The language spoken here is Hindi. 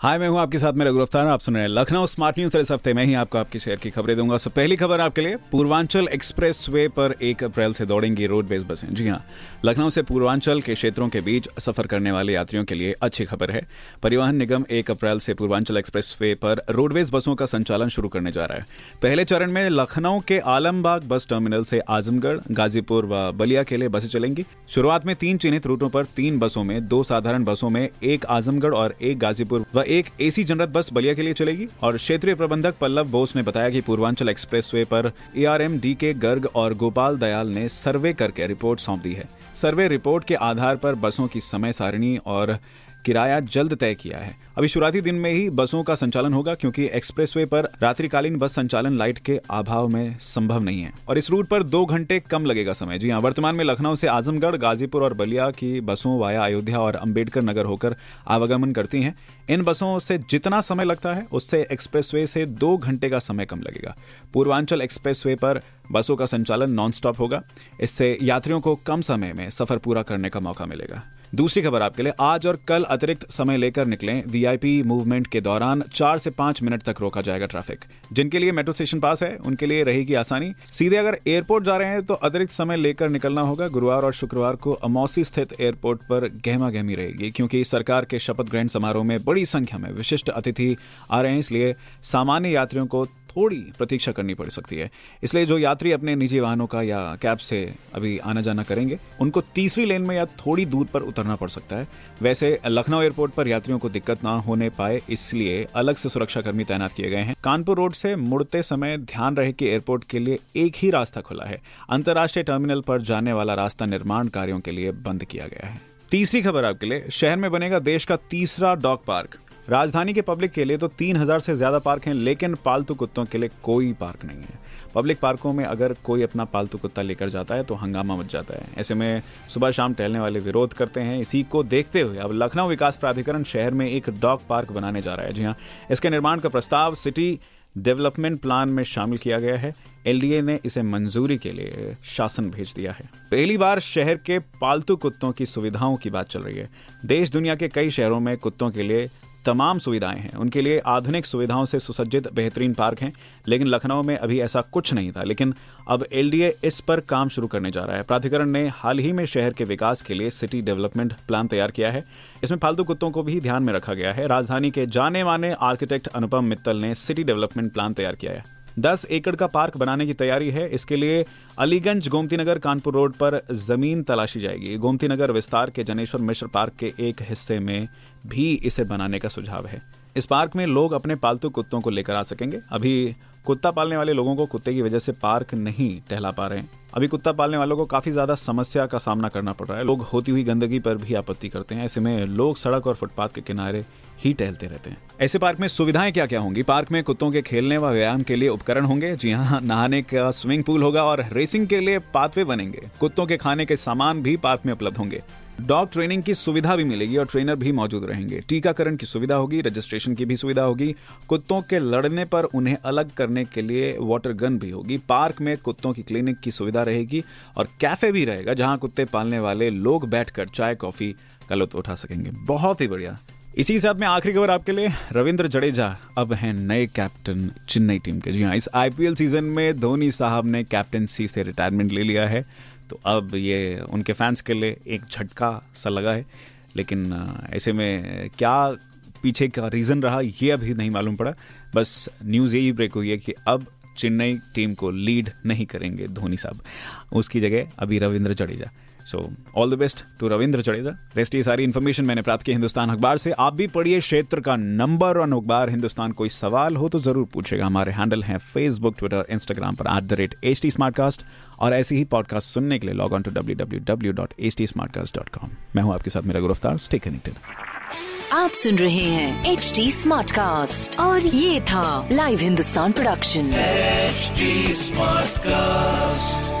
हाय, मैं हूँ आपके साथ में रघु रफ्तार। आप सुन रहे हैं लखनऊ स्मार्ट न्यूज। इस हफ्ते में ही आपको आपके शहर की खबरें दूंगा। सो पहली खबर आपके लिए, पूर्वांचल एक्सप्रेस वे पर 1 अप्रैल से दौड़ेंगी रोडवेज बसें। जी हाँ, लखनऊ से पूर्वांचल के क्षेत्रों के बीच सफर करने वाले यात्रियों के लिए अच्छी खबर है। परिवहन निगम 1 अप्रैल से पूर्वांचल एक्सप्रेस वे पर रोडवेज बसों का संचालन शुरू करने जा रहा है। पहले चरण में लखनऊ के आलमबाग बस टर्मिनल से आजमगढ़, गाजीपुर व बलिया के लिए बसें चलेंगी। शुरुआत में 3 चिन्हित रूटों पर 3 बसों में, 2 साधारण बसों में, 1 आजमगढ़ और 1 गाजीपुर व 1 एसी जनरल बस बलिया के लिए चलेगी। और क्षेत्रीय प्रबंधक पल्लव बोस ने बताया कि पूर्वांचल एक्सप्रेसवे पर ARM डीके गर्ग और गोपाल दयाल ने सर्वे करके रिपोर्ट सौंप दी है। सर्वे रिपोर्ट के आधार पर बसों की समय सारिणी और किराया जल्द तय किया है। अभी शुरुआती दिन में ही बसों का संचालन होगा, क्योंकि एक्सप्रेसवे पर रात्रिकालीन बस संचालन लाइट के अभाव में संभव नहीं है और इस रूट पर 2 घंटे कम लगेगा समय। जी हाँ, वर्तमान में लखनऊ से आजमगढ़, गाजीपुर और बलिया की बसों वाया अयोध्या और अंबेडकर नगर होकर आवागमन करती हैं। इन बसों से जितना समय लगता है, उससे एक्सप्रेसवे से 2 घंटे का समय कम लगेगा। पूर्वांचल एक्सप्रेसवे पर बसों का संचालन नॉन स्टॉप होगा। इससे यात्रियों को कम समय में सफर पूरा करने का मौका मिलेगा। दूसरी खबर आपके लिए, आज और कल अतिरिक्त समय लेकर निकलें। VIP मूवमेंट के दौरान 4 से 5 मिनट तक रोका जाएगा ट्रैफिक। जिनके लिए मेट्रो स्टेशन पास है, उनके लिए रहेगी आसानी। सीधे अगर एयरपोर्ट जा रहे हैं तो अतिरिक्त समय लेकर निकलना होगा। गुरुवार और शुक्रवार को अमौसी स्थित एयरपोर्ट पर गहमा गहमी रहेगी, क्योंकि सरकार के शपथ ग्रहण समारोह में बड़ी संख्या में विशिष्ट अतिथि आ रहे हैं। इसलिए सामान्य यात्रियों को थोड़ी प्रतीक्षा करनी पड़ सकती है। इसलिए जो यात्री अपने निजी वाहनों का या कैब से अभी आना जाना करेंगे, उनको तीसरी लेन में या थोड़ी दूर पर उतरना पड़ सकता है। वैसे लखनऊ एयरपोर्ट पर यात्रियों को दिक्कत ना होने पाए, इसलिए अलग से सुरक्षाकर्मी तैनात किए गए हैं। कानपुर रोड से मुड़ते समय ध्यान रहे कि एयरपोर्ट के लिए एक ही रास्ता खुला है। अंतर्राष्ट्रीय टर्मिनल पर जाने वाला रास्ता निर्माण कार्यों के लिए बंद किया गया है। तीसरी खबर आपके लिए, शहर में बनेगा देश का तीसरा डॉग पार्क। राजधानी के पब्लिक के लिए तो 3000 से ज़्यादा पार्क हैं, लेकिन पालतू कुत्तों के लिए कोई पार्क नहीं है। पब्लिक पार्कों में अगर कोई अपना पालतू कुत्ता लेकर जाता है तो हंगामा मच जाता है। ऐसे में सुबह शाम टहलने वाले विरोध करते हैं। इसी को देखते हुए अब लखनऊ विकास प्राधिकरण शहर में एक डॉग पार्क बनाने जा रहा है। जी हाँ, इसके निर्माण का प्रस्ताव सिटी डेवलपमेंट प्लान में शामिल किया गया है। LDA ने इसे मंजूरी के लिए शासन भेज दिया है। पहली बार शहर के पालतू कुत्तों की सुविधाओं की बात चल रही है। देश दुनिया के कई शहरों में कुत्तों के लिए तमाम सुविधाएं हैं। उनके लिए आधुनिक सुविधाओं से सुसज्जित बेहतरीन पार्क हैं, लेकिन लखनऊ में अभी ऐसा कुछ नहीं था। लेकिन अब LDA इस पर काम शुरू करने जा रहा है। प्राधिकरण ने हाल ही में शहर के विकास के लिए सिटी डेवलपमेंट प्लान तैयार किया है। इसमें पालतू कुत्तों को भी ध्यान में रखा गया है। राजधानी के जाने माने आर्किटेक्ट अनुपम मित्तल ने सिटी डेवलपमेंट प्लान तैयार किया है। 10 एकड़ का पार्क बनाने की तैयारी है। इसके लिए अलीगंज, गोमती नगर, कानपुर रोड पर जमीन तलाशी जाएगी। गोमती नगर विस्तार के जनेश्वर मिश्र पार्क के एक हिस्से में भी इसे बनाने का सुझाव है। इस पार्क में लोग अपने पालतू कुत्तों को लेकर आ सकेंगे। अभी कुत्ता पालने वाले लोगों को कुत्ते की वजह से पार्क नहीं टहला पा रहे हैं। अभी कुत्ता पालने वालों को काफी ज्यादा समस्या का सामना करना पड़ रहा है। लोग होती हुई गंदगी पर भी आपत्ति करते हैं। ऐसे में लोग सड़क और फुटपाथ के किनारे ही टहलते रहते हैं। ऐसे पार्क में सुविधाएं क्या क्या होंगी? पार्क में कुत्तों के खेलने व व्यायाम के लिए उपकरण होंगे। जी हाँ, नहाने का स्विमिंग पूल होगा और रेसिंग के लिए पाथवे बनेंगे। कुत्तों के खाने के सामान भी पार्क में उपलब्ध होंगे। डॉग ट्रेनिंग की सुविधा भी मिलेगी और ट्रेनर भी मौजूद रहेंगे। टीकाकरण की सुविधा होगी, रजिस्ट्रेशन की भी सुविधा होगी। कुत्तों के लड़ने पर उन्हें अलग करने के लिए वाटर गन भी होगी। पार्क में कुत्तों की क्लिनिक की सुविधा रहेगी और कैफे भी रहेगा, जहां कुत्ते पालने वाले लोग बैठकर चाय कॉफी का लुत्फ उठा सकेंगे। बहुत ही बढ़िया। इसी साथ में आखिरी खबर आपके लिए, रविंद्र जडेजा अब हैं नए कैप्टन चेन्नई टीम के। जी हाँ, इस IPL सीजन में धोनी साहब ने कैप्टनसी से रिटायरमेंट ले लिया है, तो अब ये उनके फैंस के लिए एक झटका सा लगा है। लेकिन ऐसे में क्या पीछे का रीज़न रहा, ये अभी नहीं मालूम पड़ा। बस न्यूज़ यही ब्रेक हुई है कि अब चेन्नई टीम को लीड नहीं करेंगे धोनी साहब, उसकी जगह अभी Ravindra Jadeja. So all the best to Ravindra Jadeja. Rest ये सारी इन्फॉर्मेशन मैंने प्राप्त की हिंदुस्तान अखबार से। आप भी पढ़िए क्षेत्र का नंबर वन अखबार हिंदुस्तान। कोई सवाल हो तो जरूर पूछेगा। हमारे हैंडल हैं फेसबुक, ट्विटर, इंस्टाग्राम पर @HT Smartcast। और ऐसी ही पॉडकास्ट सुनने के लिए लॉग ऑन टू www.htsmartcast.com। मैं हूँ आपके साथ मेरा रघु रफ्तार। Stay connected. आप सुन रहे हैं HD Smartcast और ये था live Hindustan production. HD Smartcast।